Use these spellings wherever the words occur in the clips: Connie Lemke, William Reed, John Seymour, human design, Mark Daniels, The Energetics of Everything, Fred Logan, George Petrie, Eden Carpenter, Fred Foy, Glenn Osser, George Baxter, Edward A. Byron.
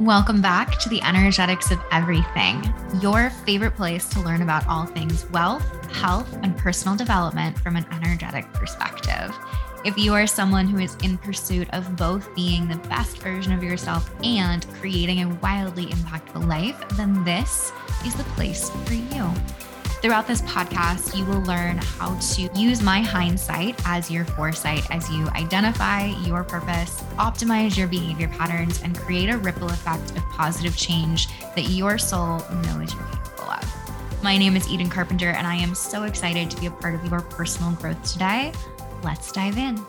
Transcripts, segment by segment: Welcome back to The Energetics of Everything, your favorite place to learn about all things wealth, health, and personal development from an energetic perspective. If you are someone who is in pursuit of both being the best version of yourself and creating a wildly impactful life, then this is the place for you. Throughout this podcast, you will learn how to use my hindsight as your foresight as you identify your purpose, optimize your behavior patterns, and create a ripple effect of positive change that your soul knows you're capable of. My name is Eden Carpenter, and I am so excited to be a part of your personal growth today. Let's dive in.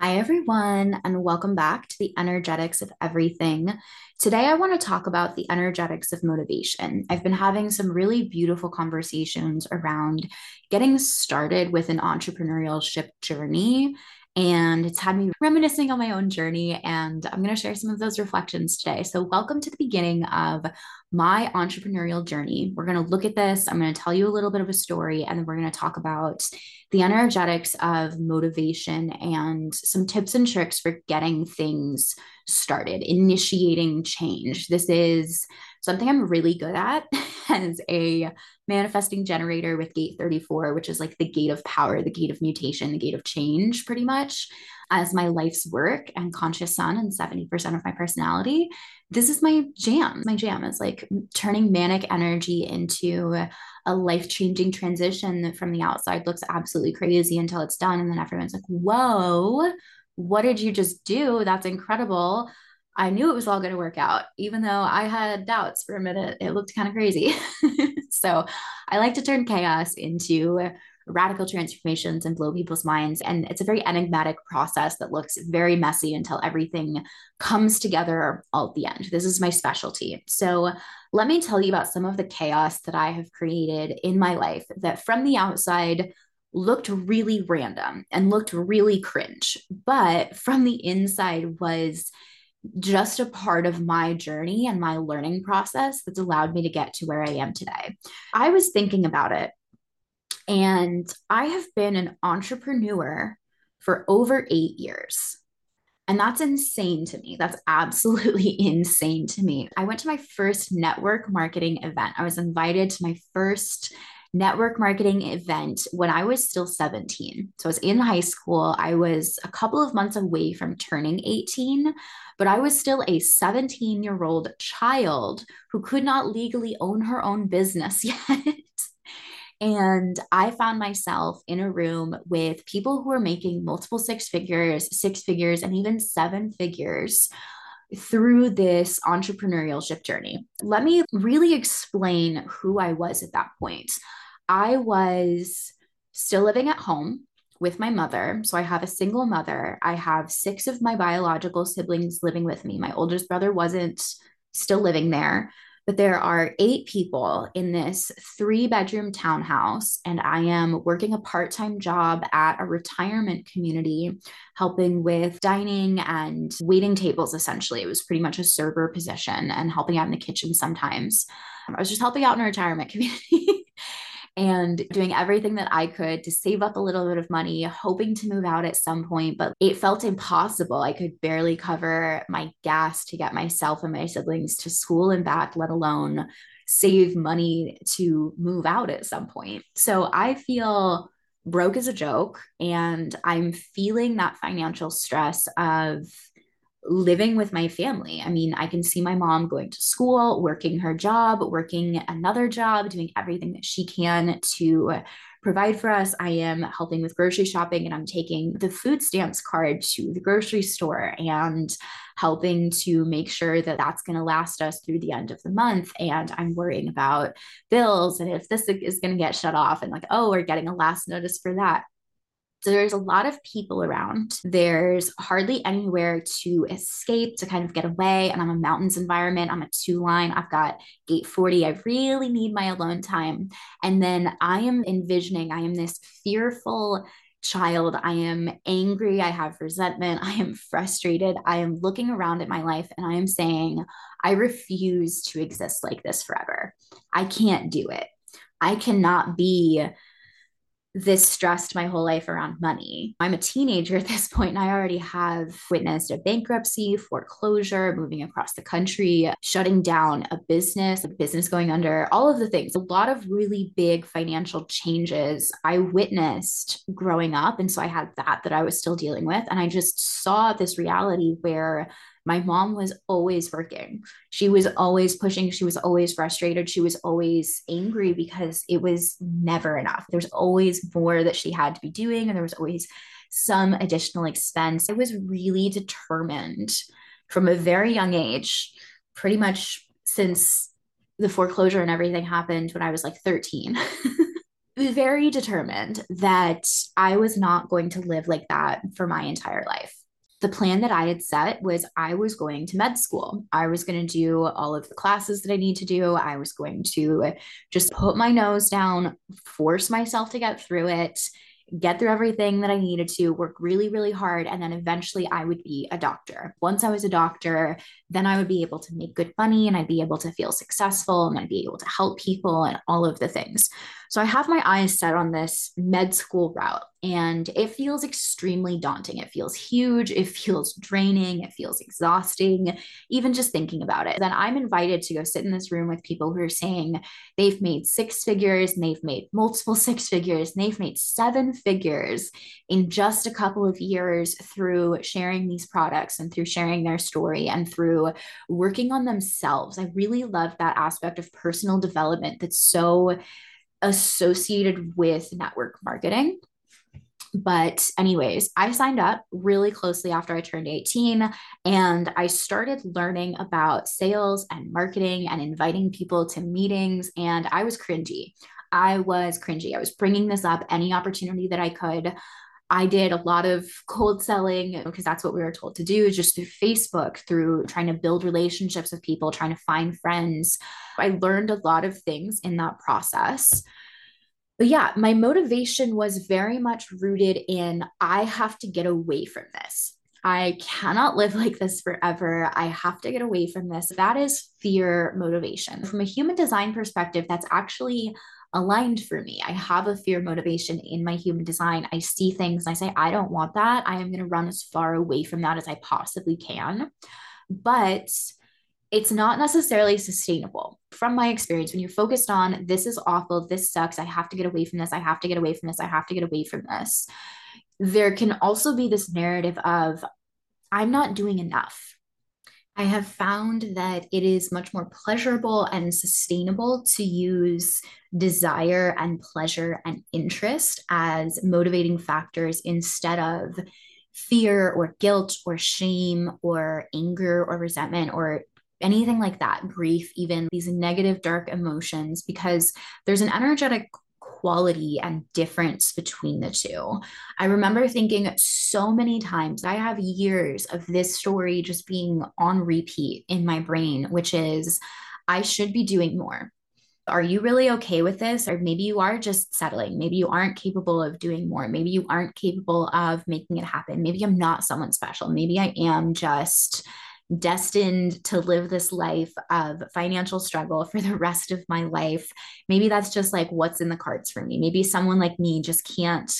Hi, everyone, and welcome back to The Energetics of Everything. Today, I want to talk about the energetics of motivation. I've been having some really beautiful conversations around getting started with an entrepreneurship journey, and it's had me reminiscing on my own journey, and I'm going to share some of those reflections today. So welcome to the beginning of my entrepreneurial journey. We're going to look at this. I'm going to tell you a little bit of a story, and then we're going to talk about the energetics of motivation and some tips and tricks for getting things started, initiating change. This is something I'm really good at as a manifesting generator with gate 34, which is like the gate of power, the gate of mutation, the gate of change, pretty much as my life's work and conscious sun and 70% of my personality. This is my jam. My jam is like turning manic energy into a life-changing transition that from the outside looks absolutely crazy until it's done. And then everyone's like, whoa, what did you just do? That's incredible. I knew it was all going to work out, even though I had doubts for a minute. It looked kind of crazy. So I like to turn chaos into radical transformations and blow people's minds. And it's a very enigmatic process that looks very messy until everything comes together all at the end. This is my specialty. So let me tell you about some of the chaos that I have created in my life that from the outside looked really random and looked really cringe, but from the inside was just a part of my journey and my learning process that's allowed me to get to where I am today. I was thinking about it, and I have been an entrepreneur for over 8 years. And that's insane to me. That's absolutely insane to me. I went to my first network marketing event. I was invited to my first network marketing event when I was still 17. So I was in high school. I was a couple of months away from turning 18, but I was still a 17-year-old child who could not legally own her own business yet. And I found myself in a room with people who were making multiple six figures, and even seven figures through this entrepreneurship journey. Let me really explain who I was at that point. I was still living at home with my mother. So I have a single mother. I have six of my biological siblings living with me. My oldest brother wasn't still living there. But there are 8 people in this 3-bedroom townhouse, and I am working a part-time job at a retirement community, helping with dining and waiting tables, essentially. It was pretty much a server position and helping out in the kitchen sometimes. I was just helping out in a retirement community and doing everything that I could to save up a little bit of money, hoping to move out at some point, but it felt impossible. I could barely cover my gas to get myself and my siblings to school and back, let alone save money to move out at some point. So I feel broke as a joke, and I'm feeling that financial stress of living with my family. I mean, I can see my mom going to school, working her job, working another job, doing everything that she can to provide for us. I am helping with grocery shopping, and I'm taking the food stamps card to the grocery store and helping to make sure that that's going to last us through the end of the month. And I'm worrying about bills and if this is going to get shut off and like, oh, we're getting a last notice for that. So there's a lot of people around. There's hardly anywhere to escape, to kind of get away. And I'm a mountains environment. I'm a 2-line. I've got gate 40. I really need my alone time. And then I am envisioning, I am this fearful child. I am angry. I have resentment. I am frustrated. I am looking around at my life, and I am saying, I refuse to exist like this forever. I can't do it. I cannot be this stressed my whole life around money. I'm a teenager at this point, and I already have witnessed a bankruptcy, foreclosure, moving across the country, shutting down a business going under, all of the things. A lot of really big financial changes I witnessed growing up. And so I had that I was still dealing with. And I just saw this reality where my mom was always working. She was always pushing. She was always frustrated. She was always angry because it was never enough. There's always more that she had to be doing. And there was always some additional expense. I was really determined from a very young age, pretty much since the foreclosure and everything happened when I was like 13, very determined that I was not going to live like that for my entire life. The plan that I had set was I was going to med school. I was going to do all of the classes that I need to do. I was going to just put my nose down, force myself to get through it, get through everything that I needed to, work really, really hard. And then eventually I would be a doctor. Once I was a doctor, then I would be able to make good money and I'd be able to feel successful and I'd be able to help people and all of the things. So I have my eyes set on this med school route, and it feels extremely daunting. It feels huge. It feels draining. It feels exhausting, even just thinking about it. Then I'm invited to go sit in this room with people who are saying they've made six figures and they've made multiple six figures and they've made seven figures in just a couple of years through sharing these products and through sharing their story and through working on themselves. I really love that aspect of personal development that's so associated with network marketing. But anyways, I signed up really closely after I turned 18, and I started learning about sales and marketing and inviting people to meetings. And I was cringy. I was bringing this up any opportunity that I could. I did a lot of cold selling because that's what we were told to do, just through Facebook, through trying to build relationships with people, trying to find friends. I learned a lot of things in that process. But yeah, my motivation was very much rooted in, I have to get away from this. I cannot live like this forever. I have to get away from this. That is fear motivation. From a human design perspective, that's actually aligned for me. I have a fear motivation in my human design. I see things and I say, I don't want that. I am going to run as far away from that as I possibly can. But it's not necessarily sustainable. From my experience, when you're focused on, this is awful, this sucks, I have to get away from this, I have to get away from this, I have to get away from this, there can also be this narrative of, I'm not doing enough. I have found that it is much more pleasurable and sustainable to use desire and pleasure and interest as motivating factors instead of fear or guilt or shame or anger or resentment or anything like that, grief, even these negative, dark emotions, because there's an energetic quality and difference between the two. I remember thinking so many times, I have years of this story just being on repeat in my brain, which is, I should be doing more. Are you really okay with this? Or maybe you are just settling. Maybe you aren't capable of doing more. Maybe you aren't capable of making it happen. Maybe I'm not someone special. Maybe I am just destined to live this life of financial struggle for the rest of my life. Maybe that's just like what's in the cards for me. Maybe someone like me just can't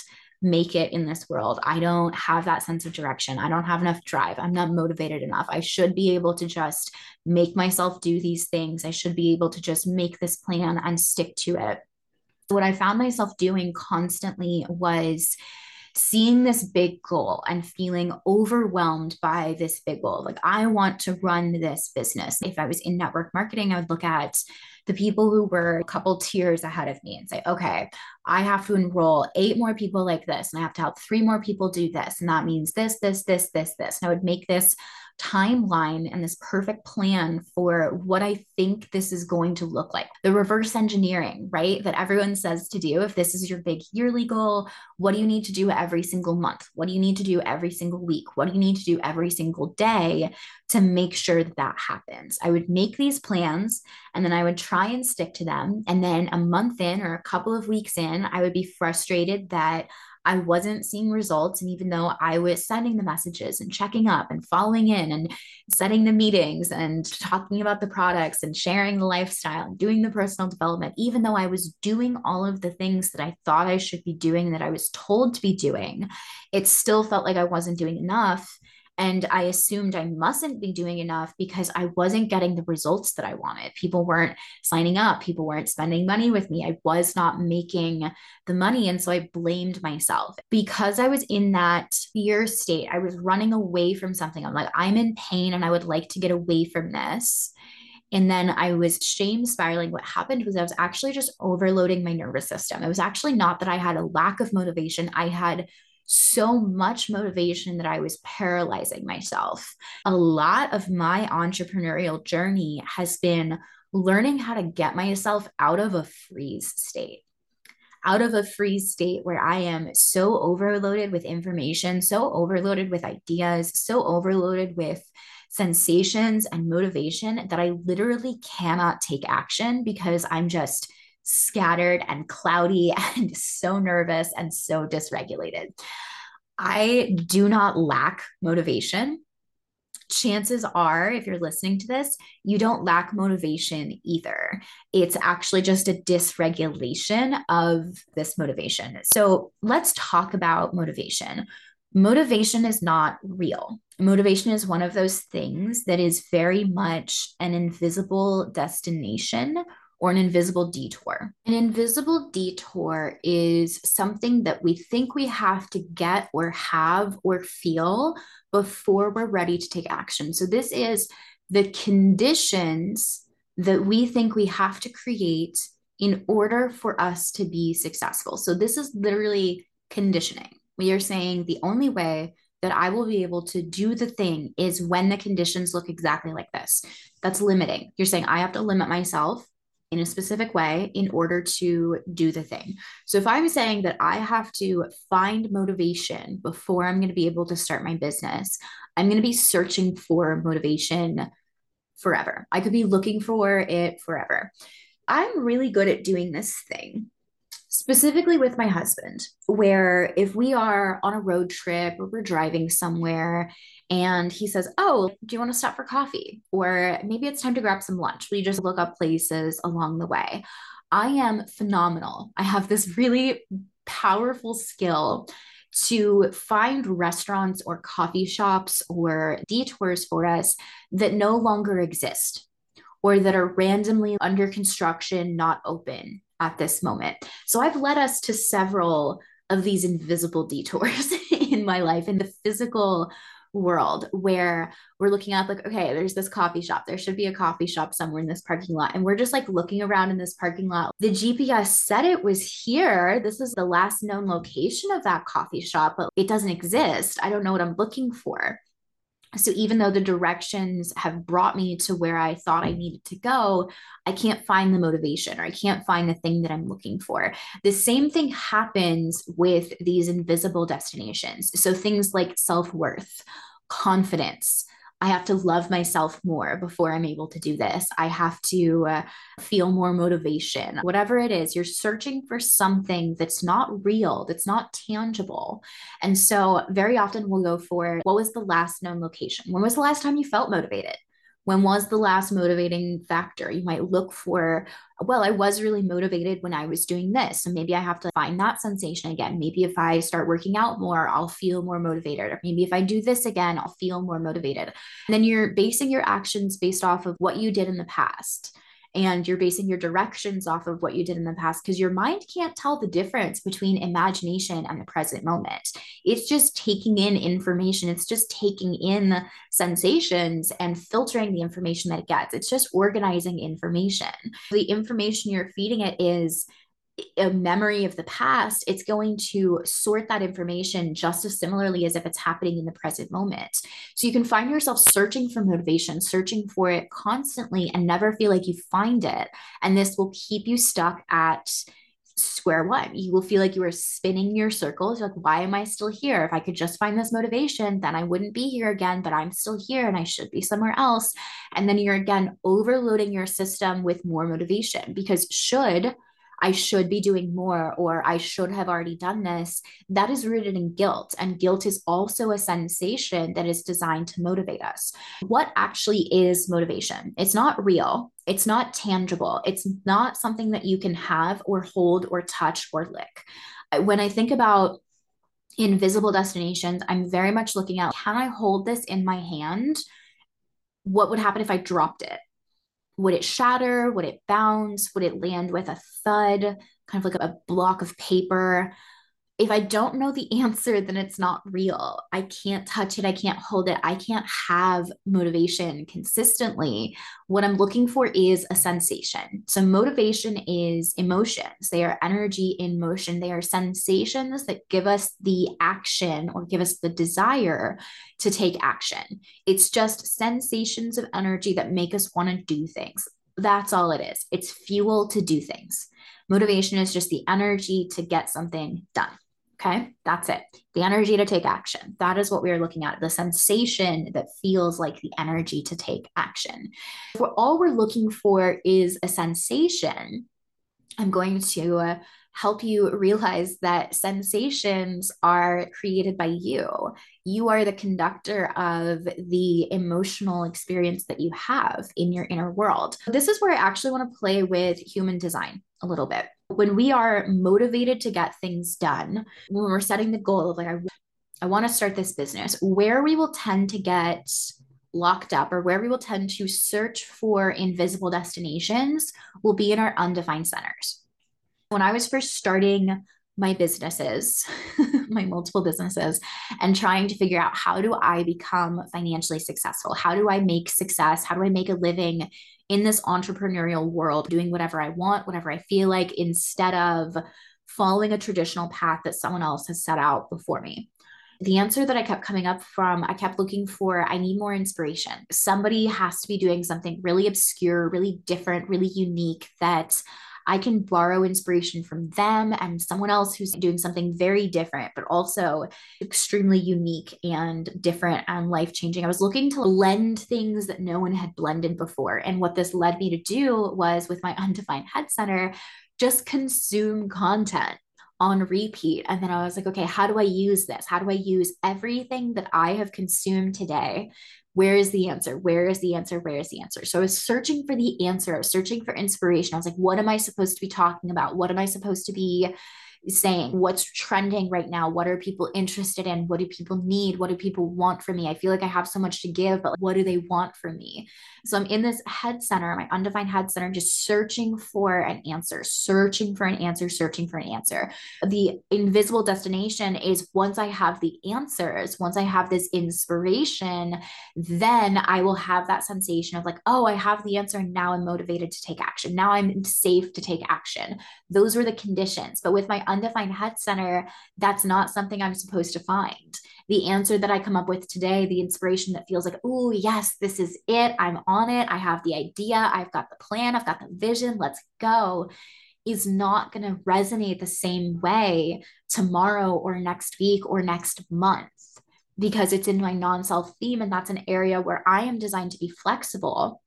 make it in this world. I don't have that sense of direction. I don't have enough drive. I'm not motivated enough. I should be able to just make myself do these things. I should be able to just make this plan and stick to it. What I found myself doing constantly was seeing this big goal and feeling overwhelmed by this big goal. Like, I want to run this business. If I was in network marketing, I would look at the people who were a couple tiers ahead of me and say, okay, I have to enroll 8 more people like this, and I have to help 3 more people do this. And that means this, this, this, this, this. And I would make this timeline and this perfect plan for what I think this is going to look like. The reverse engineering, right? That everyone says to do. If this is your big yearly goal, what do you need to do every single month? What do you need to do every single week? What do you need to do every single day to make sure that happens? I would make these plans, and then I would try try and stick to them. And then a month in or a couple of weeks in, I would be frustrated that I wasn't seeing results. And even though I was sending the messages and checking up and following in and setting the meetings and talking about the products and sharing the lifestyle and doing the personal development, even though I was doing all of the things that I thought I should be doing, that I was told to be doing, it still felt like I wasn't doing enough. And I assumed I mustn't be doing enough because I wasn't getting the results that I wanted. People weren't signing up. People weren't spending money with me. I was not making the money. And so I blamed myself because I was in that fear state. I was running away from something. I'm like, I'm in pain and I would like to get away from this. And then I was shame spiraling. What happened was I was actually just overloading my nervous system. It was actually not that I had a lack of motivation. I had so much motivation that I was paralyzing myself. A lot of my entrepreneurial journey has been learning how to get myself out of a freeze state, where I am so overloaded with information, so overloaded with ideas, so overloaded with sensations and motivation that I literally cannot take action because I'm just scattered and cloudy and so nervous and so dysregulated. I do not lack motivation. Chances are, if you're listening to this, you don't lack motivation either. It's actually just a dysregulation of this motivation. So let's talk about motivation. Motivation is not real. Motivation is one of those things that is very much an invisible destination or an invisible detour. An invisible detour is something that we think we have to get or have or feel before we're ready to take action. So this is the conditions that we think we have to create in order for us to be successful. So this is literally conditioning. We are saying the only way that I will be able to do the thing is when the conditions look exactly like this. That's limiting. You're saying I have to limit myself in a specific way in order to do the thing. So if I'm saying that I have to find motivation before I'm going to be able to start my business, I'm going to be searching for motivation forever. I could be looking for it forever. I'm really good at doing this thing, specifically with my husband, where if we are on a road trip or we're driving somewhere and he says, oh, do you want to stop for coffee? Or maybe it's time to grab some lunch. We just look up places along the way. I am phenomenal. I have this really powerful skill to find restaurants or coffee shops or detours for us that no longer exist or that are randomly under construction, not open at this moment. So I've led us to several of these invisible detours in my life, in the physical world, where we're looking up like, okay, there's this coffee shop. There should be a coffee shop somewhere in this parking lot. And we're just like looking around in this parking lot. The GPS said it was here. This is the last known location of that coffee shop, but it doesn't exist. I don't know what I'm looking for. So even though the directions have brought me to where I thought I needed to go, I can't find the motivation or I can't find the thing that I'm looking for. The same thing happens with these invisible destinations. So things like self-worth, confidence. I have to love myself more before I'm able to do this. I have to feel more motivation. Whatever it is, you're searching for something that's not real, that's not tangible. And so very often we'll go for, what was the last known location? When was the last time you felt motivated? When was the last motivating factor? You might look for, well, I was really motivated when I was doing this. So maybe I have to find that sensation again. Maybe if I start working out more, I'll feel more motivated. Or maybe if I do this again, I'll feel more motivated. And then you're basing your actions based off of what you did in the past. And you're basing your directions off of what you did in the past because your mind can't tell the difference between imagination and the present moment. It's just taking in information. It's just taking in sensations and filtering the information that it gets. It's just organizing information. The information you're feeding it is a memory of the past. It's going to sort that information just as similarly as if it's happening in the present moment. So you can find yourself searching for motivation, searching for it constantly and never feel like you find it. And this will keep you stuck at square one. You will feel like you are spinning your circles. You're like, why am I still here? If I could just find this motivation, then I wouldn't be here again, but I'm still here and I should be somewhere else. And then you're again overloading your system with more motivation, because I should be doing more, or I should have already done this. That is rooted in guilt. And guilt is also a sensation that is designed to motivate us. What actually is motivation? It's not real. It's not tangible. It's not something that you can have or hold or touch or lick. When I think about invisible destinations, I'm very much looking at, can I hold this in my hand? What would happen if I dropped it? Would it shatter? Would it bounce? Would it land with a thud, kind of like a block of paper? If I don't know the answer, then it's not real. I can't touch it. I can't hold it. I can't have motivation consistently. What I'm looking for is a sensation. So motivation is emotions. They are energy in motion. They are sensations that give us the action or give us the desire to take action. It's just sensations of energy that make us want to do things. That's all it is. It's fuel to do things. Motivation is just the energy to get something done. Okay, that's it. The energy to take action. That is what we are looking at. The sensation that feels like the energy to take action. If all we're looking for is a sensation, I'm going to help you realize that sensations are created by you. You are the conductor of the emotional experience that you have in your inner world. This is where I actually want to play with human design a little bit. When we are motivated to get things done, when we're setting the goal of like, I want to start this business, where we will tend to get locked up, or where we will tend to search for invisible destinations, will be in our undefined centers. When I was first starting my businesses, my multiple businesses, and trying to figure out, how do I become financially successful? How do I make success? How do I make a living in this entrepreneurial world, doing whatever I want, whatever I feel like, instead of following a traditional path that someone else has set out before me? The answer that I kept coming up from, I kept looking for, I need more inspiration. Somebody has to be doing something really obscure, really different, really unique, that I can borrow inspiration from them, and someone else who's doing something very different, but also extremely unique and different and life-changing. I was looking to blend things that no one had blended before. And what this led me to do was, with my undefined head center, just consume content on repeat. And then I was like, okay, how do I use this? How do I use everything that I have consumed today? Where is the answer? Where is the answer? Where is the answer? So I was searching for the answer. I was searching for inspiration. I was like, what am I supposed to be talking about? What am I supposed to be saying? What's trending right now? What are people interested in? What do people need? What do people want from me? I feel like I have so much to give, but what do they want from me? So I'm in this head center, my undefined head center, just searching for an answer, searching for an answer, searching for an answer. The invisible destination is, once I have the answers, once I have this inspiration, then I will have that sensation of like, oh, I have the answer. Now I'm motivated to take action. Now I'm safe to take action. Those were the conditions. But with my undefined head center, that's not something I'm supposed to find. The answer that I come up with today, the inspiration that feels like, oh yes, this is it. I'm on it. I have the idea. I've got the plan. I've got the vision. Let's go. Is not going to resonate the same way tomorrow or next week or next month, because it's in my non-self theme. And that's an area where I am designed to be flexible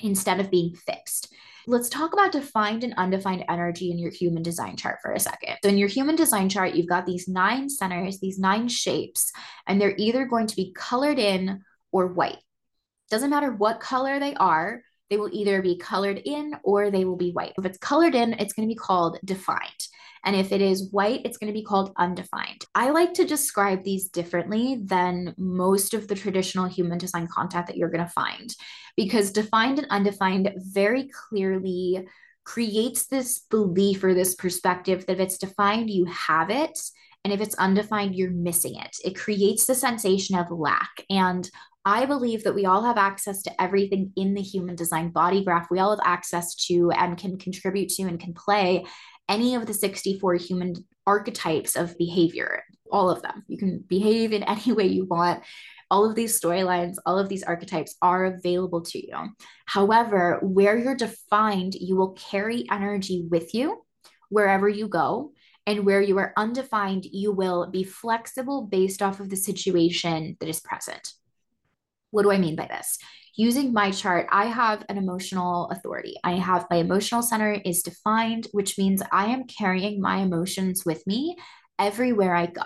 instead of being fixed. Let's talk about defined and undefined energy in your human design chart for a second. So in your human design chart, you've got these 9 centers, these 9 shapes, and they're either going to be colored in or white. Doesn't matter what color they are, they will either be colored in or they will be white. If it's colored in, it's going to be called defined. And if it is white, it's going to be called undefined. I like to describe these differently than most of the traditional human design content that you're going to find, because defined and undefined very clearly creates this belief or this perspective that if it's defined, you have it. And if it's undefined, you're missing it. It creates the sensation of lack. And I believe that we all have access to everything in the human design body graph. We all have access to and can contribute to and can play any of the 64 human archetypes of behavior, all of them. You can behave in any way you want. All of these storylines, all of these archetypes are available to you. However, where you're defined, you will carry energy with you, wherever you go. And where you are undefined, you will be flexible based off of the situation that is present. What do I mean by this? Using my chart, I have an emotional authority. I have my emotional center is defined, which means I am carrying my emotions with me everywhere I go.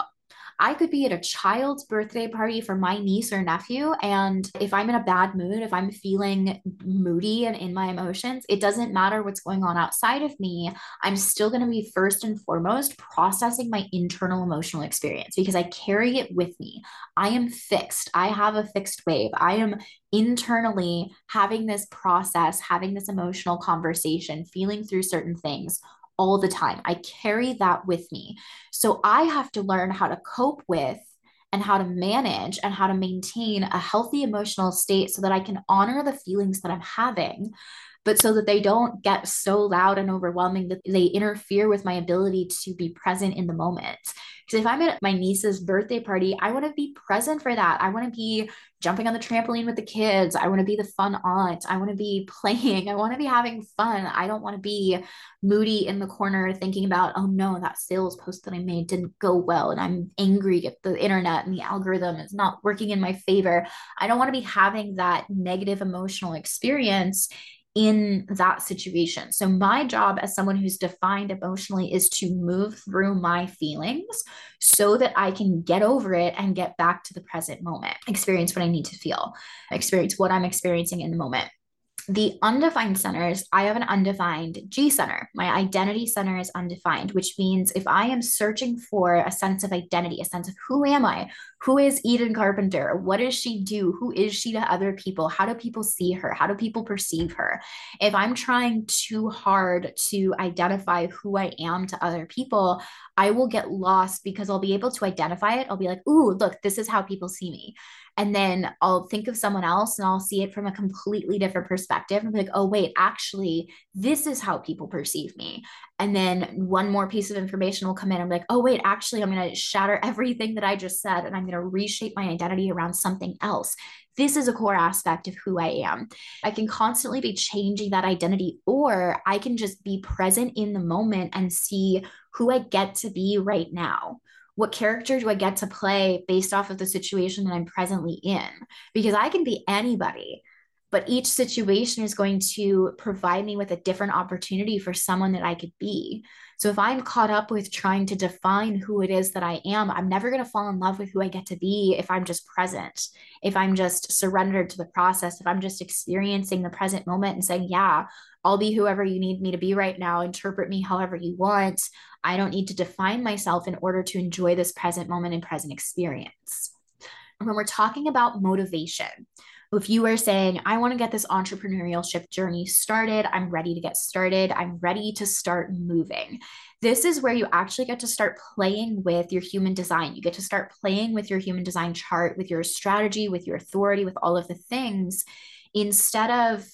I could be at a child's birthday party for my niece or nephew. And if I'm in a bad mood, if I'm feeling moody and in my emotions, it doesn't matter what's going on outside of me. I'm still going to be first and foremost processing my internal emotional experience because I carry it with me. I am fixed. I have a fixed wave. I am internally having this process, having this emotional conversation, feeling through certain things all the time. I carry that with me. So I have to learn how to cope with and how to manage and how to maintain a healthy emotional state so that I can honor the feelings that I'm having, but so that they don't get so loud and overwhelming that they interfere with my ability to be present in the moment. Because if I'm at my niece's birthday party, I want to be present for that. I want to be jumping on the trampoline with the kids. I want to be the fun aunt. I want to be playing. I want to be having fun. I don't want to be moody in the corner thinking about, oh no, that sales post that I made didn't go well. And I'm angry at the internet and the algorithm is not working in my favor. I don't want to be having that negative emotional experience in that situation. So my job as someone who's defined emotionally is to move through my feelings so that I can get over it and get back to the present moment, experience what I need to feel, experience what I'm experiencing in the moment. The undefined centers, I have an undefined G center. My identity center is undefined, which means if I am searching for a sense of identity, a sense of who am I? Who is Eden Carpenter? What does she do? Who is she to other people? How do people see her? How do people perceive her? If I'm trying too hard to identify who I am to other people, I will get lost because I'll be able to identify it. I'll be like, ooh, look, this is how people see me. And then I'll think of someone else and I'll see it from a completely different perspective. I'm like, oh, wait, actually, this is how people perceive me. And then one more piece of information will come in. I'm like, oh, wait, actually, I'm going to shatter everything that I just said. And I'm going to reshape my identity around something else. This is a core aspect of who I am. I can constantly be changing that identity, or I can just be present in the moment and see who I get to be right now. What character do I get to play based off of the situation that I'm presently in? Because I can be anybody, but each situation is going to provide me with a different opportunity for someone that I could be. So if I'm caught up with trying to define who it is that I am, I'm never going to fall in love with who I get to be if I'm just present, if I'm just surrendered to the process, if I'm just experiencing the present moment and saying, yeah, I'll be whoever you need me to be right now. Interpret me however you want. I don't need to define myself in order to enjoy this present moment and present experience. And when we're talking about motivation, if you are saying, I want to get this entrepreneurship journey started, I'm ready to get started, I'm ready to start moving. This is where you actually get to start playing with your human design. You get to start playing with your human design chart, with your strategy, with your authority, with all of the things, instead of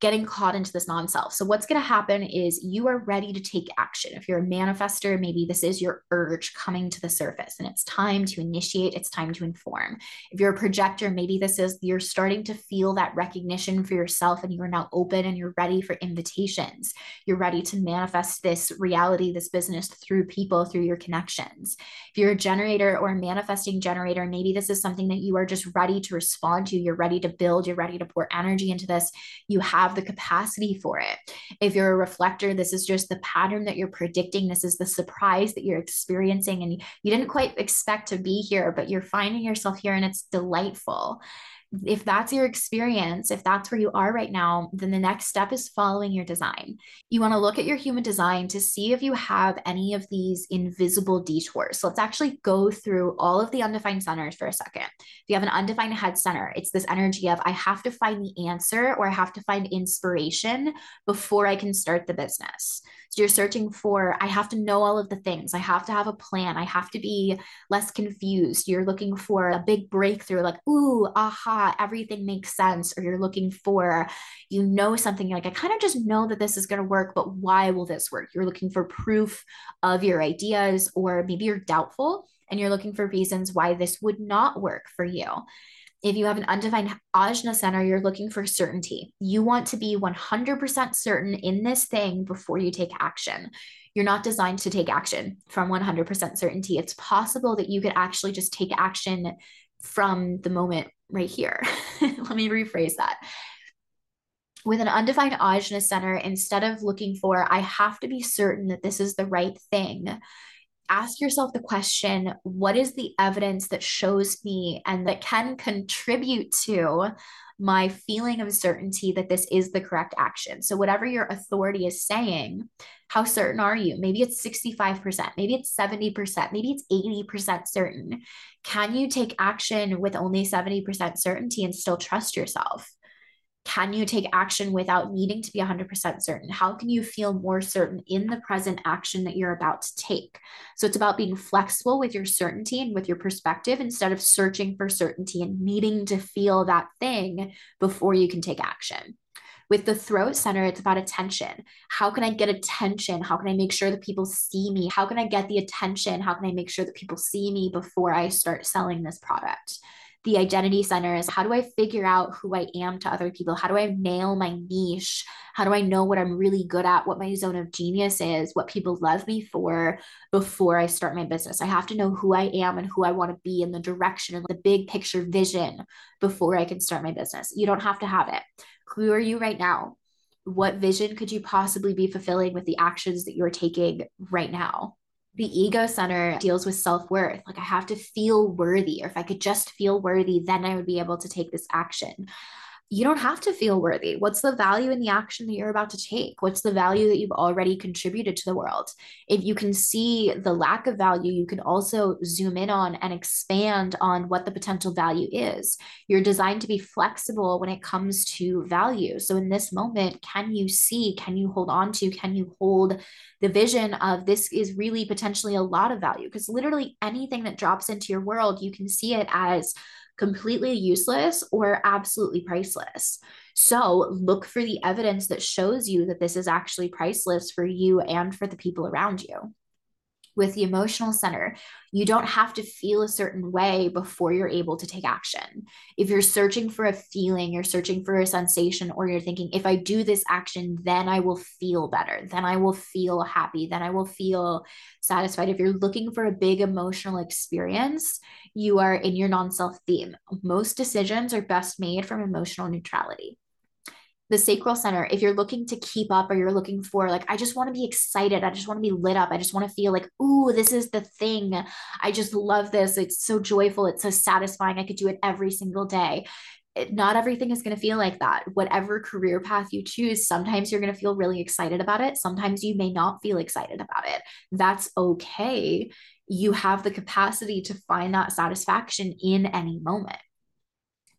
getting caught into this non-self. So what's going to happen is you are ready to take action. If you're a manifester, maybe this is your urge coming to the surface and it's time to initiate, it's time to inform. If you're a projector, maybe this is you're starting to feel that recognition for yourself and you are now open and you're ready for invitations. You're ready to manifest this reality, this business through people, through your connections. If you're a generator or a manifesting generator, maybe this is something that you are just ready to respond to. You're ready to build, you're ready to pour energy into this. You have the capacity for it. If you're a reflector, this is just the pattern that you're predicting. This is the surprise that you're experiencing and you didn't quite expect to be here, but you're finding yourself here and it's delightful. If that's your experience, if that's where you are right now, then the next step is following your design. You want to look at your human design to see if you have any of these invisible detours. So let's actually go through all of the undefined centers for a second. If you have an undefined head center, it's this energy of I have to find the answer or I have to find inspiration before I can start the business. So you're searching for, I have to know all of the things. I have to have a plan. I have to be less confused. You're looking for a big breakthrough, like, ooh, aha, everything makes sense. Or you're looking for, you know, something you're like, I kind of just know that this is going to work, but why will this work? You're looking for proof of your ideas, or maybe you're doubtful and you're looking for reasons why this would not work for you. If you have an undefined ajna center, you're looking for certainty. You want to be 100% certain in this thing before you take action. You're not designed to take action from 100% certainty. It's possible that you could actually just take action from the moment right here. Let me rephrase that. With an undefined ajna center, instead of looking for, I have to be certain that this is the right thing, ask yourself the question, what is the evidence that shows me and that can contribute to my feeling of certainty that this is the correct action? So whatever your authority is saying, how certain are you? Maybe it's 65%, maybe it's 70%, maybe it's 80% certain. Can you take action with only 70% certainty and still trust yourself? Can you take action without needing to be 100% certain? How can you feel more certain in the present action that you're about to take? So it's about being flexible with your certainty and with your perspective instead of searching for certainty and needing to feel that thing before you can take action. With the throat center, it's about attention. How can I get attention? How can I make sure that people see me? How can I get the attention? How can I make sure that people see me before I start selling this product? The identity center is, how do I figure out who I am to other people? How do I nail my niche? How do I know what I'm really good at, what my zone of genius is, what people love me for before I start my business? I have to know who I am and who I want to be in the direction and the big picture vision before I can start my business. You don't have to have it. Who are you right now? What vision could you possibly be fulfilling with the actions that you're taking right now? The ego center deals with self-worth. Like, I have to feel worthy, or if I could just feel worthy, then I would be able to take this action. You don't have to feel worthy. What's the value in the action that you're about to take? What's the value that you've already contributed to the world? If you can see the lack of value, you can also zoom in on and expand on what the potential value is. You're designed to be flexible when it comes to value. So in this moment, can you see, can you hold on to, can you hold the vision of this is really potentially a lot of value? Because literally anything that drops into your world, you can see it as completely useless or absolutely priceless. So look for the evidence that shows you that this is actually priceless for you and for the people around you. With the emotional center, you don't have to feel a certain way before you're able to take action. If you're searching for a feeling, you're searching for a sensation, or you're thinking, if I do this action, then I will feel better, then I will feel happy, then I will feel satisfied. If you're looking for a big emotional experience, you are in your non-self theme. Most decisions are best made from emotional neutrality. The sacral center, if you're looking to keep up, or you're looking for, like, I just want to be excited. I just want to be lit up. I just want to feel like, ooh, this is the thing. I just love this. It's so joyful. It's so satisfying. I could do it every single day. Not everything is going to feel like that. Whatever career path you choose, sometimes you're going to feel really excited about it. Sometimes you may not feel excited about it. That's okay. You have the capacity to find that satisfaction in any moment.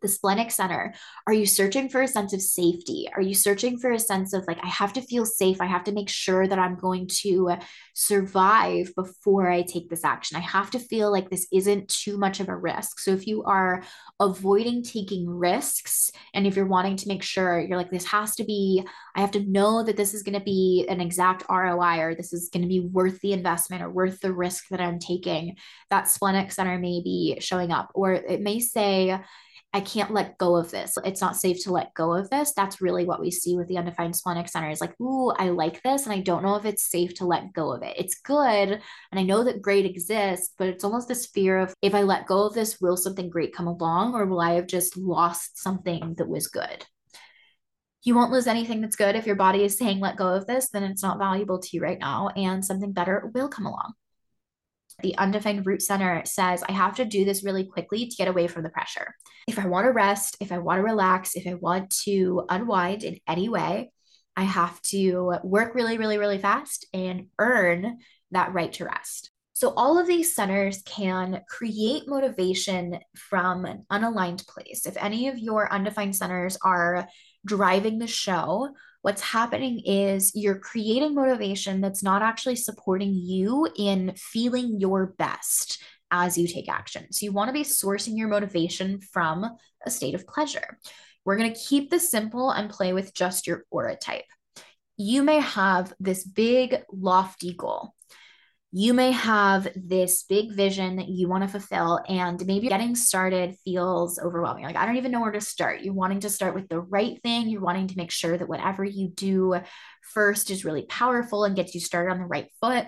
The splenic center, are you searching for a sense of safety? Are you searching for a sense of, like, I have to feel safe. I have to make sure that I'm going to survive before I take this action. I have to feel like this isn't too much of a risk. So if you are avoiding taking risks, and if you're wanting to make sure you're like, this has to be, I have to know that this is going to be an exact ROI, or this is going to be worth the investment or worth the risk that I'm taking, that splenic center may be showing up. Or it may say, I can't let go of this. It's not safe to let go of this. That's really what we see with the undefined splenic center is like, ooh, I like this. And I don't know if it's safe to let go of it. It's good. And I know that great exists, but it's almost this fear of, if I let go of this, will something great come along? Or will I have just lost something that was good? You won't lose anything that's good. If your body is saying, let go of this, then it's not valuable to you right now. And something better will come along. The undefined root center says, I have to do this really quickly to get away from the pressure. If I want to rest, if I want to relax, if I want to unwind in any way, I have to work really, really, really fast and earn that right to rest. So all of these centers can create motivation from an unaligned place. If any of your undefined centers are driving the show, what's happening is you're creating motivation that's not actually supporting you in feeling your best as you take action. So you want to be sourcing your motivation from a state of pleasure. We're going to keep this simple and play with just your aura type. You may have this big, lofty goal. you may have this big vision that you want to fulfill, and maybe getting started feels overwhelming. Like, I don't even know where to start. You're wanting to start with the right thing. You're wanting to make sure that whatever you do first is really powerful and gets you started on the right foot.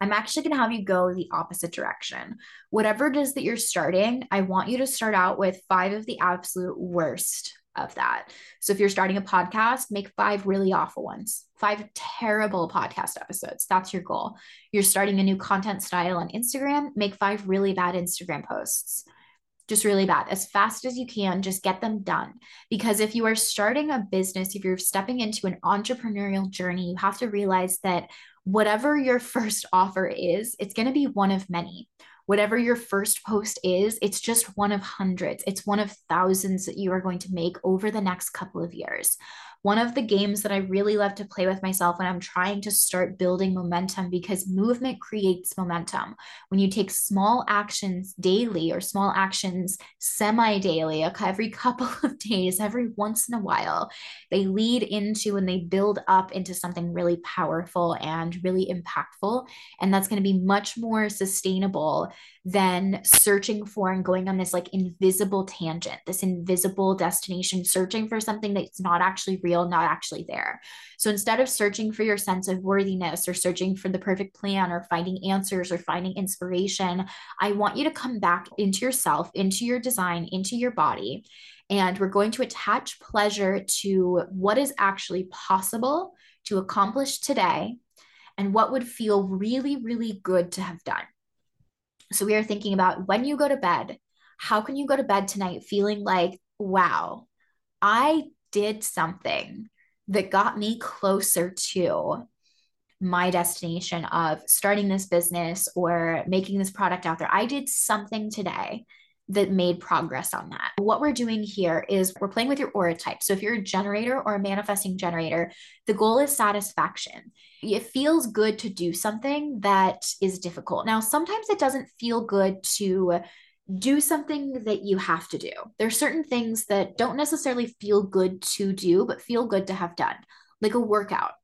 I'm actually going to have you go the opposite direction. Whatever it is that you're starting, I want you to start out with 5 of the absolute worst of that. So if you're starting a podcast, make 5 really awful ones, 5 terrible podcast episodes. That's your goal. You're starting a new content style on Instagram, make 5 really bad Instagram posts, just really bad, as fast as you can, just get them done. Because if you are starting a business, if you're stepping into an entrepreneurial journey, you have to realize that whatever your first offer is, it's going to be one of many. Whatever your first post is, it's just one of hundreds. It's one of thousands that you are going to make over the next couple of years. One of the games that I really love to play with myself when I'm trying to start building momentum, because movement creates momentum. When you take small actions daily or small actions semi-daily, every couple of days, every once in a while, they lead into and they build up into something really powerful and really impactful. And that's going to be much more sustainable than searching for and going on this like invisible tangent, this invisible destination, searching for something that's not actually real, not actually there. So instead of searching for your sense of worthiness or searching for the perfect plan or finding answers or finding inspiration, I want you to come back into yourself, into your design, into your body. And we're going to attach pleasure to what is actually possible to accomplish today and what would feel really, really good to have done. So we are thinking about when you go to bed, how can you go to bed tonight feeling like, wow, I did something that got me closer to my destination of starting this business or making this product out there. I did something today that made progress on that. What we're doing here is we're playing with your aura type. So if you're a generator or a manifesting generator, the goal is satisfaction. It feels good to do something that is difficult. Now, sometimes it doesn't feel good to do something that you have to do. There are certain things that don't necessarily feel good to do, but feel good to have done, like a workout.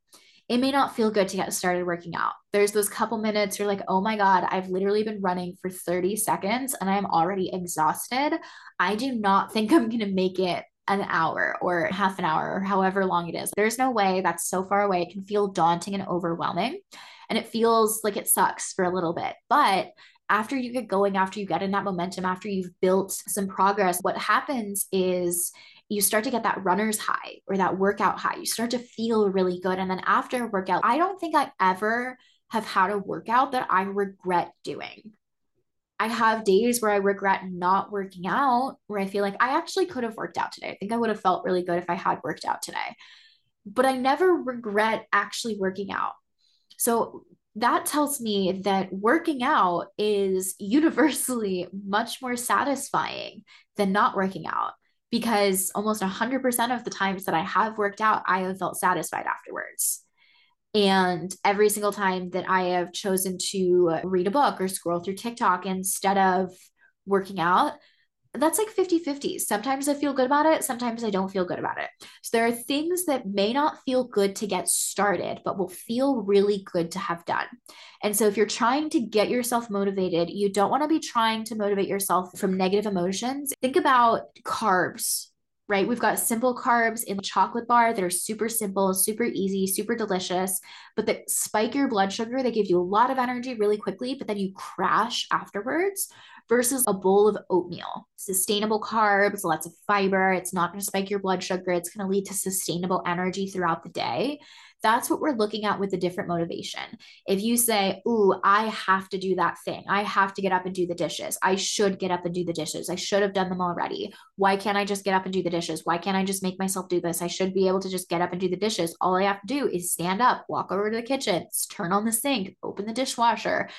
It may not feel good to get started working out. There's those couple minutes you're like, oh my God, I've literally been running for 30 seconds and I'm already exhausted. I do not think I'm going to make it an hour or half an hour or however long it is. There's no way. That's so far away. It can feel daunting and overwhelming. And it feels like it sucks for a little bit. But after you get going, after you get in that momentum, after you've built some progress, what happens is you start to get that runner's high or that workout high. You start to feel really good. And then after a workout, I don't think I ever have had a workout that I regret doing. I have days where I regret not working out, where I feel like I actually could have worked out today. I think I would have felt really good if I had worked out today, but I never regret actually working out. So that tells me that working out is universally much more satisfying than not working out, because almost 100% of the times that I have worked out, I have felt satisfied afterwards. And every single time that I have chosen to read a book or scroll through TikTok instead of working out, that's like 50-50. Sometimes I feel good about it. Sometimes I don't feel good about it. So there are things that may not feel good to get started, but will feel really good to have done. And so if you're trying to get yourself motivated, you don't want to be trying to motivate yourself from negative emotions. Think about carbs. Right? We've got simple carbs in the chocolate bar that are super simple, super easy, super delicious, but that spike your blood sugar. They give you a lot of energy really quickly, but then you crash afterwards, versus a bowl of oatmeal. Sustainable carbs, lots of fiber. It's not going to spike your blood sugar. It's going to lead to sustainable energy throughout the day. That's what we're looking at with the different motivation. If you say, ooh, I have to do that thing. I have to get up and do the dishes. I should get up and do the dishes. I should have done them already. Why can't I just get up and do the dishes? Why can't I just make myself do this? I should be able to just get up and do the dishes. All I have to do is stand up, walk over to the kitchen, turn on the sink, open the dishwasher,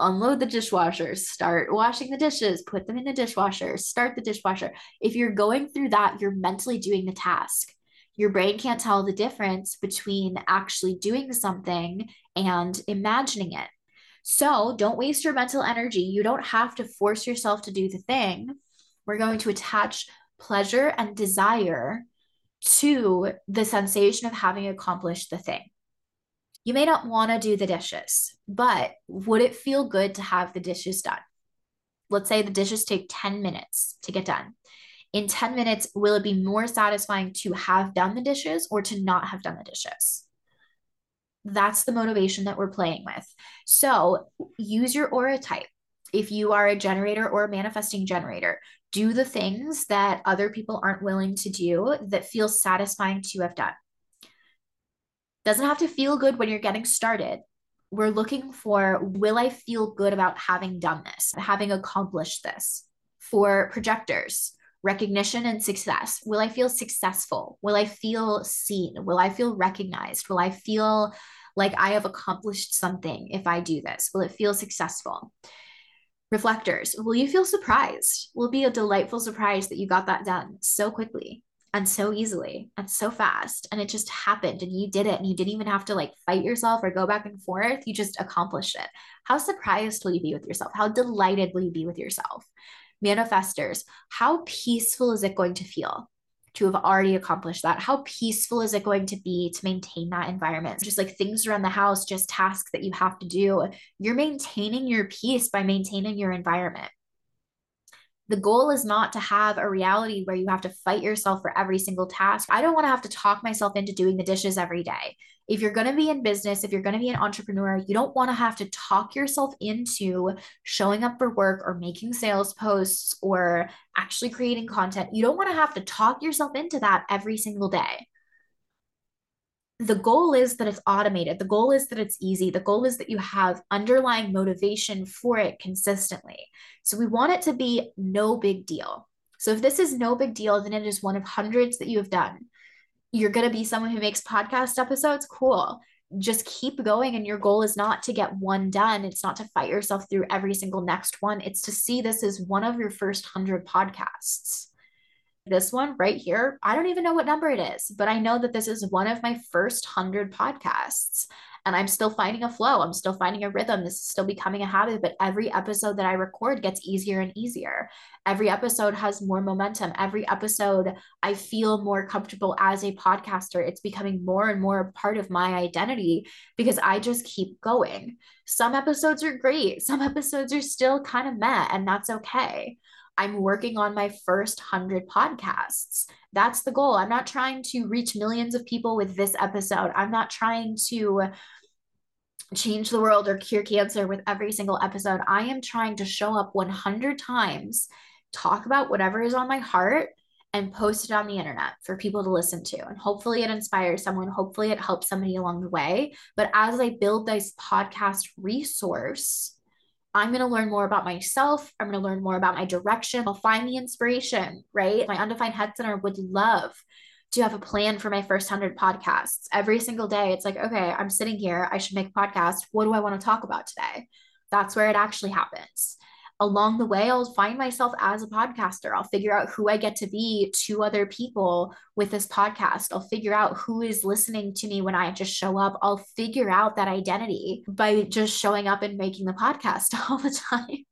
unload the dishwasher, start washing the dishes, put them in the dishwasher, start the dishwasher. If you're going through that, you're mentally doing the task. Your brain can't tell the difference between actually doing something and imagining it. So don't waste your mental energy. You don't have to force yourself to do the thing. We're going to attach pleasure and desire to the sensation of having accomplished the thing. You may not want to do the dishes, but would it feel good to have the dishes done? Let's say the dishes take 10 minutes to get done. In 10 minutes, will it be more satisfying to have done the dishes or to not have done the dishes? That's the motivation that we're playing with. So use your aura type. If you are a generator or a manifesting generator, do the things that other people aren't willing to do that feel satisfying to have done. Doesn't have to feel good when you're getting started. We're looking for, will I feel good about having done this, having accomplished this? For projectors, recognition and success. Will I feel successful? Will I feel seen? Will I feel recognized? Will I feel like I have accomplished something if I do this? Will it feel successful? Reflectors, will you feel surprised? Will it be a delightful surprise that you got that done so quickly and so easily and so fast, and it just happened and you did it and you didn't even have to like fight yourself or go back and forth. You just accomplished it. How surprised will you be with yourself? How delighted will you be with yourself? Manifestors, how peaceful is it going to feel to have already accomplished that? How peaceful is it going to be to maintain that environment? Just like things around the house, just tasks that you have to do. You're maintaining your peace by maintaining your environment. The goal is not to have a reality where you have to fight yourself for every single task. I don't want to have to talk myself into doing the dishes every day. If you're going to be in business, if you're going to be an entrepreneur, you don't want to have to talk yourself into showing up for work or making sales posts or actually creating content. You don't want to have to talk yourself into that every single day. The goal is that it's automated. The goal is that it's easy. The goal is that you have underlying motivation for it consistently. So we want it to be no big deal. So if this is no big deal, then it is one of hundreds that you have done. You're going to be someone who makes podcast episodes. Cool. Just keep going. And your goal is not to get one done. It's not to fight yourself through every single next one. It's to see this as one of your first 100 podcasts. This one right here, I don't even know what number it is, but I know that this is one of my first 100 podcasts and I'm still finding a flow. I'm still finding a rhythm. This is still becoming a habit, but every episode that I record gets easier and easier. Every episode has more momentum. Every episode, I feel more comfortable as a podcaster. It's becoming more and more a part of my identity because I just keep going. Some episodes are great. Some episodes are still kind of meh, and that's okay. I'm working on my first 100 podcasts. That's the goal. I'm not trying to reach millions of people with this episode. I'm not trying to change the world or cure cancer with every single episode. I am trying to show up 100 times, talk about whatever is on my heart, and post it on the internet for people to listen to. And hopefully it inspires someone. Hopefully it helps somebody along the way. But as I build this podcast resource, I'm going to learn more about myself. I'm going to learn more about my direction. I'll find the inspiration, right? My Undefined Head Center would love to have a plan for my first 100 podcasts. Every single day, it's like, okay, I'm sitting here. I should make a podcast. What do I want to talk about today? That's where it actually happens. Along the way, I'll find myself as a podcaster. I'll figure out who I get to be to other people with this podcast. I'll figure out who is listening to me when I just show up. I'll figure out that identity by just showing up and making the podcast all the time.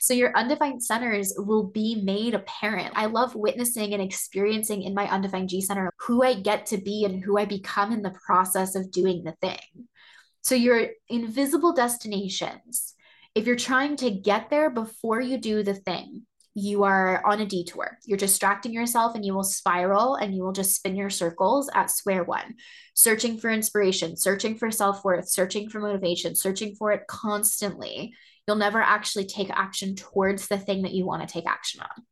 So your undefined centers will be made apparent. I love witnessing and experiencing in my undefined G center who I get to be and who I become in the process of doing the thing. So your invisible destinations. If you're trying to get there before you do the thing, you are on a detour. You're distracting yourself and you will spiral and you will just spin your circles at square one, searching for inspiration, searching for self-worth, searching for motivation, searching for it constantly. You'll never actually take action towards the thing that you want to take action on.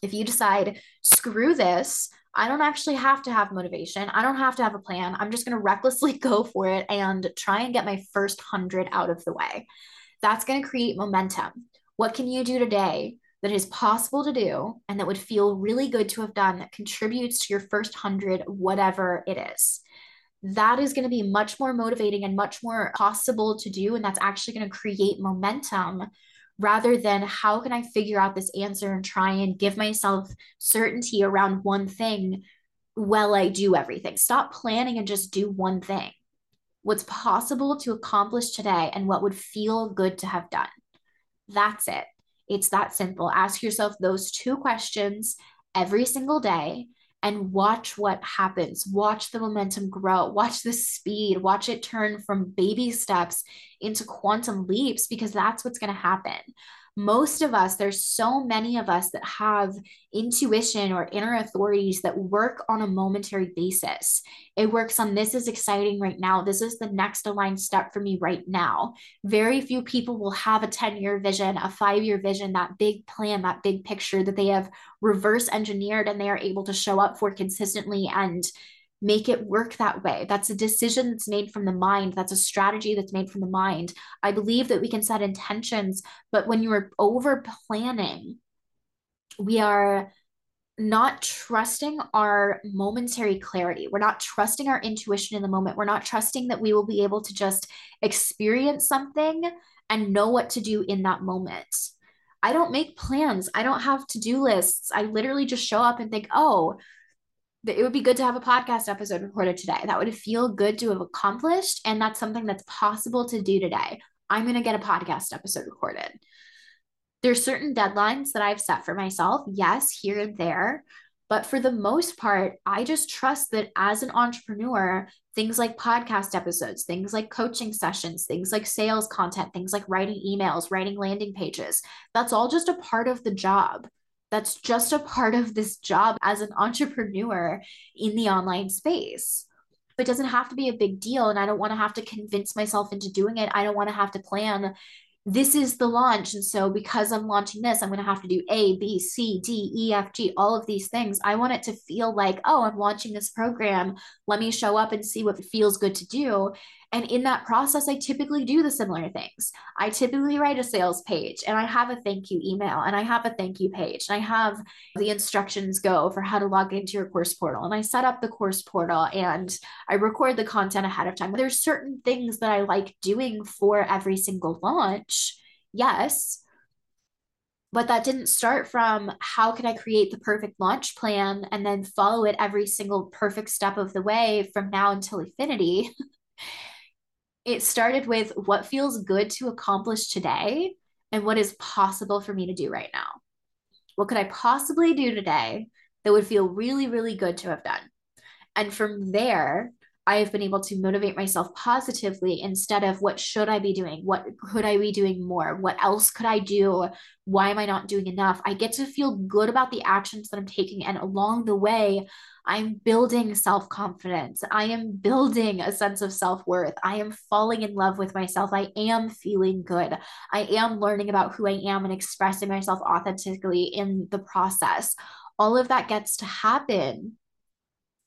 If you decide, screw this, I don't actually have to have motivation. I don't have to have a plan. I'm just going to recklessly go for it and try and get my first 100 out of the way. That's going to create momentum. What can you do today that is possible to do and that would feel really good to have done that contributes to your first 100, whatever it is? That is going to be much more motivating and much more possible to do. And that's actually going to create momentum rather than how can I figure out this answer and try and give myself certainty around one thing while I do everything. Stop planning and just do one thing. What's possible to accomplish today and what would feel good to have done. That's it. It's that simple. Ask yourself those two questions every single day and watch what happens. Watch the momentum grow, watch the speed, watch it turn from baby steps into quantum leaps, because that's what's going to happen. Most of us, there's so many of us that have intuition or inner authorities that work on a momentary basis. It works on, this is exciting right now. This is the next aligned step for me right now. Very few people will have a 10-year vision, a 5-year vision, that big plan, that big picture that they have reverse engineered and they are able to show up for consistently and make it work that way. That's a decision that's made from the mind. That's a strategy that's made from the mind. I believe that we can set intentions, but when you are over planning, we are not trusting our momentary clarity. We're not trusting our intuition in the moment. We're not trusting that we will be able to just experience something and know what to do in that moment. I don't make plans. I don't have to-do lists. I literally just show up and think, oh, it would be good to have a podcast episode recorded today. That would feel good to have accomplished. And that's something that's possible to do today. I'm going to get a podcast episode recorded. There's certain deadlines that I've set for myself. Yes, here and there. But for the most part, I just trust that as an entrepreneur, things like podcast episodes, things like coaching sessions, things like sales content, things like writing emails, writing landing pages, that's all just a part of the job. That's just a part of this job as an entrepreneur in the online space. But it doesn't have to be a big deal. And I don't want to have to convince myself into doing it. I don't want to have to plan, this is the launch. And so because I'm launching this, I'm going to have to do A, B, C, D, E, F, G, all of these things. I want it to feel like, oh, I'm launching this program. Let me show up and see what feels good to do. And in that process, I typically do the similar things. I typically write a sales page, and I have a thank you email, and I have a thank you page, and I have the instructions go for how to log into your course portal. And I set up the course portal and I record the content ahead of time. There's certain things that I like doing for every single launch. Yes. But that didn't start from how can I create the perfect launch plan and then follow it every single perfect step of the way from now until infinity. It started with what feels good to accomplish today and what is possible for me to do right now. What could I possibly do today that would feel really, really good to have done? And from there, I have been able to motivate myself positively instead of what should I be doing? What could I be doing more? What else could I do? Why am I not doing enough? I get to feel good about the actions that I'm taking. And along the way, I'm building self-confidence. I am building a sense of self-worth. I am falling in love with myself. I am feeling good. I am learning about who I am and expressing myself authentically in the process. All of that gets to happen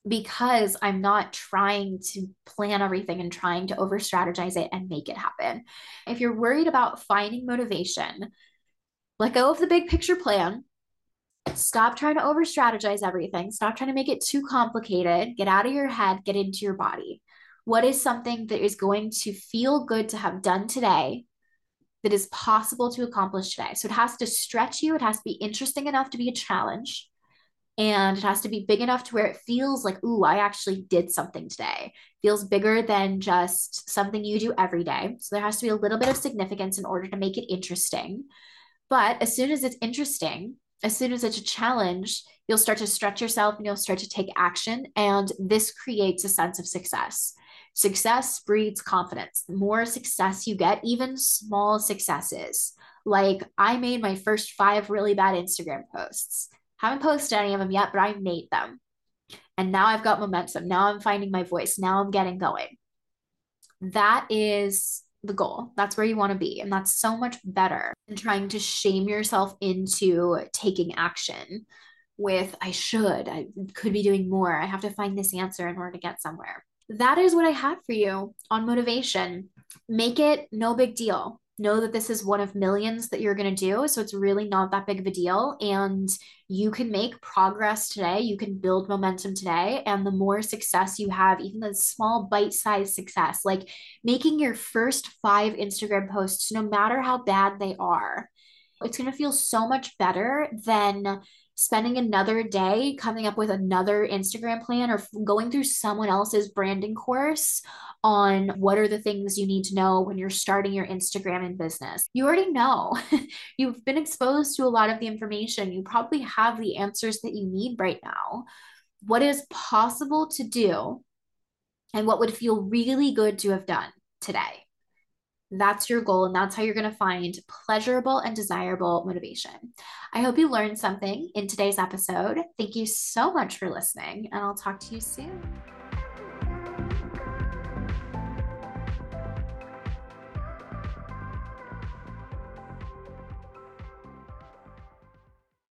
because I'm not trying to plan everything and trying to over-strategize it and make it happen. If you're worried about finding motivation, let go of the big picture plan. Stop trying to over-strategize everything. Stop trying to make it too complicated. Get out of your head, get into your body. What is something that is going to feel good to have done today that is possible to accomplish today? So it has to stretch you. It has to be interesting enough to be a challenge. And it has to be big enough to where it feels like, ooh, I actually did something today. Feels bigger than just something you do every day. So there has to be a little bit of significance in order to make it interesting. But as soon as it's interesting, as soon as it's a challenge, you'll start to stretch yourself and you'll start to take action. And this creates a sense of success. Success breeds confidence. The more success you get, even small successes, like I made my first 5 really bad Instagram posts. Haven't posted any of them yet, but I made them. And now I've got momentum. Now I'm finding my voice. Now I'm getting going. That is the goal. That's where you want to be. And that's so much better than trying to shame yourself into taking action with, I could be doing more. I have to find this answer in order to get somewhere. That is what I have for you on motivation. Make it no big deal. Know that this is one of millions that you're going to do. So it's really not that big of a deal. And you can make progress today. You can build momentum today. And the more success you have, even the small bite-sized success, like making your first 5 Instagram posts, no matter how bad they are, it's going to feel so much better than spending another day coming up with another Instagram plan or going through someone else's branding course on what are the things you need to know when you're starting your Instagram and business. You already know. You've been exposed to a lot of the information. You probably have the answers that you need right now. what is possible to do and what would feel really good to have done today. That's your goal, and that's how you're going to find pleasurable and desirable motivation. I hope you learned something in today's episode. Thank you so much for listening, and I'll talk to you soon.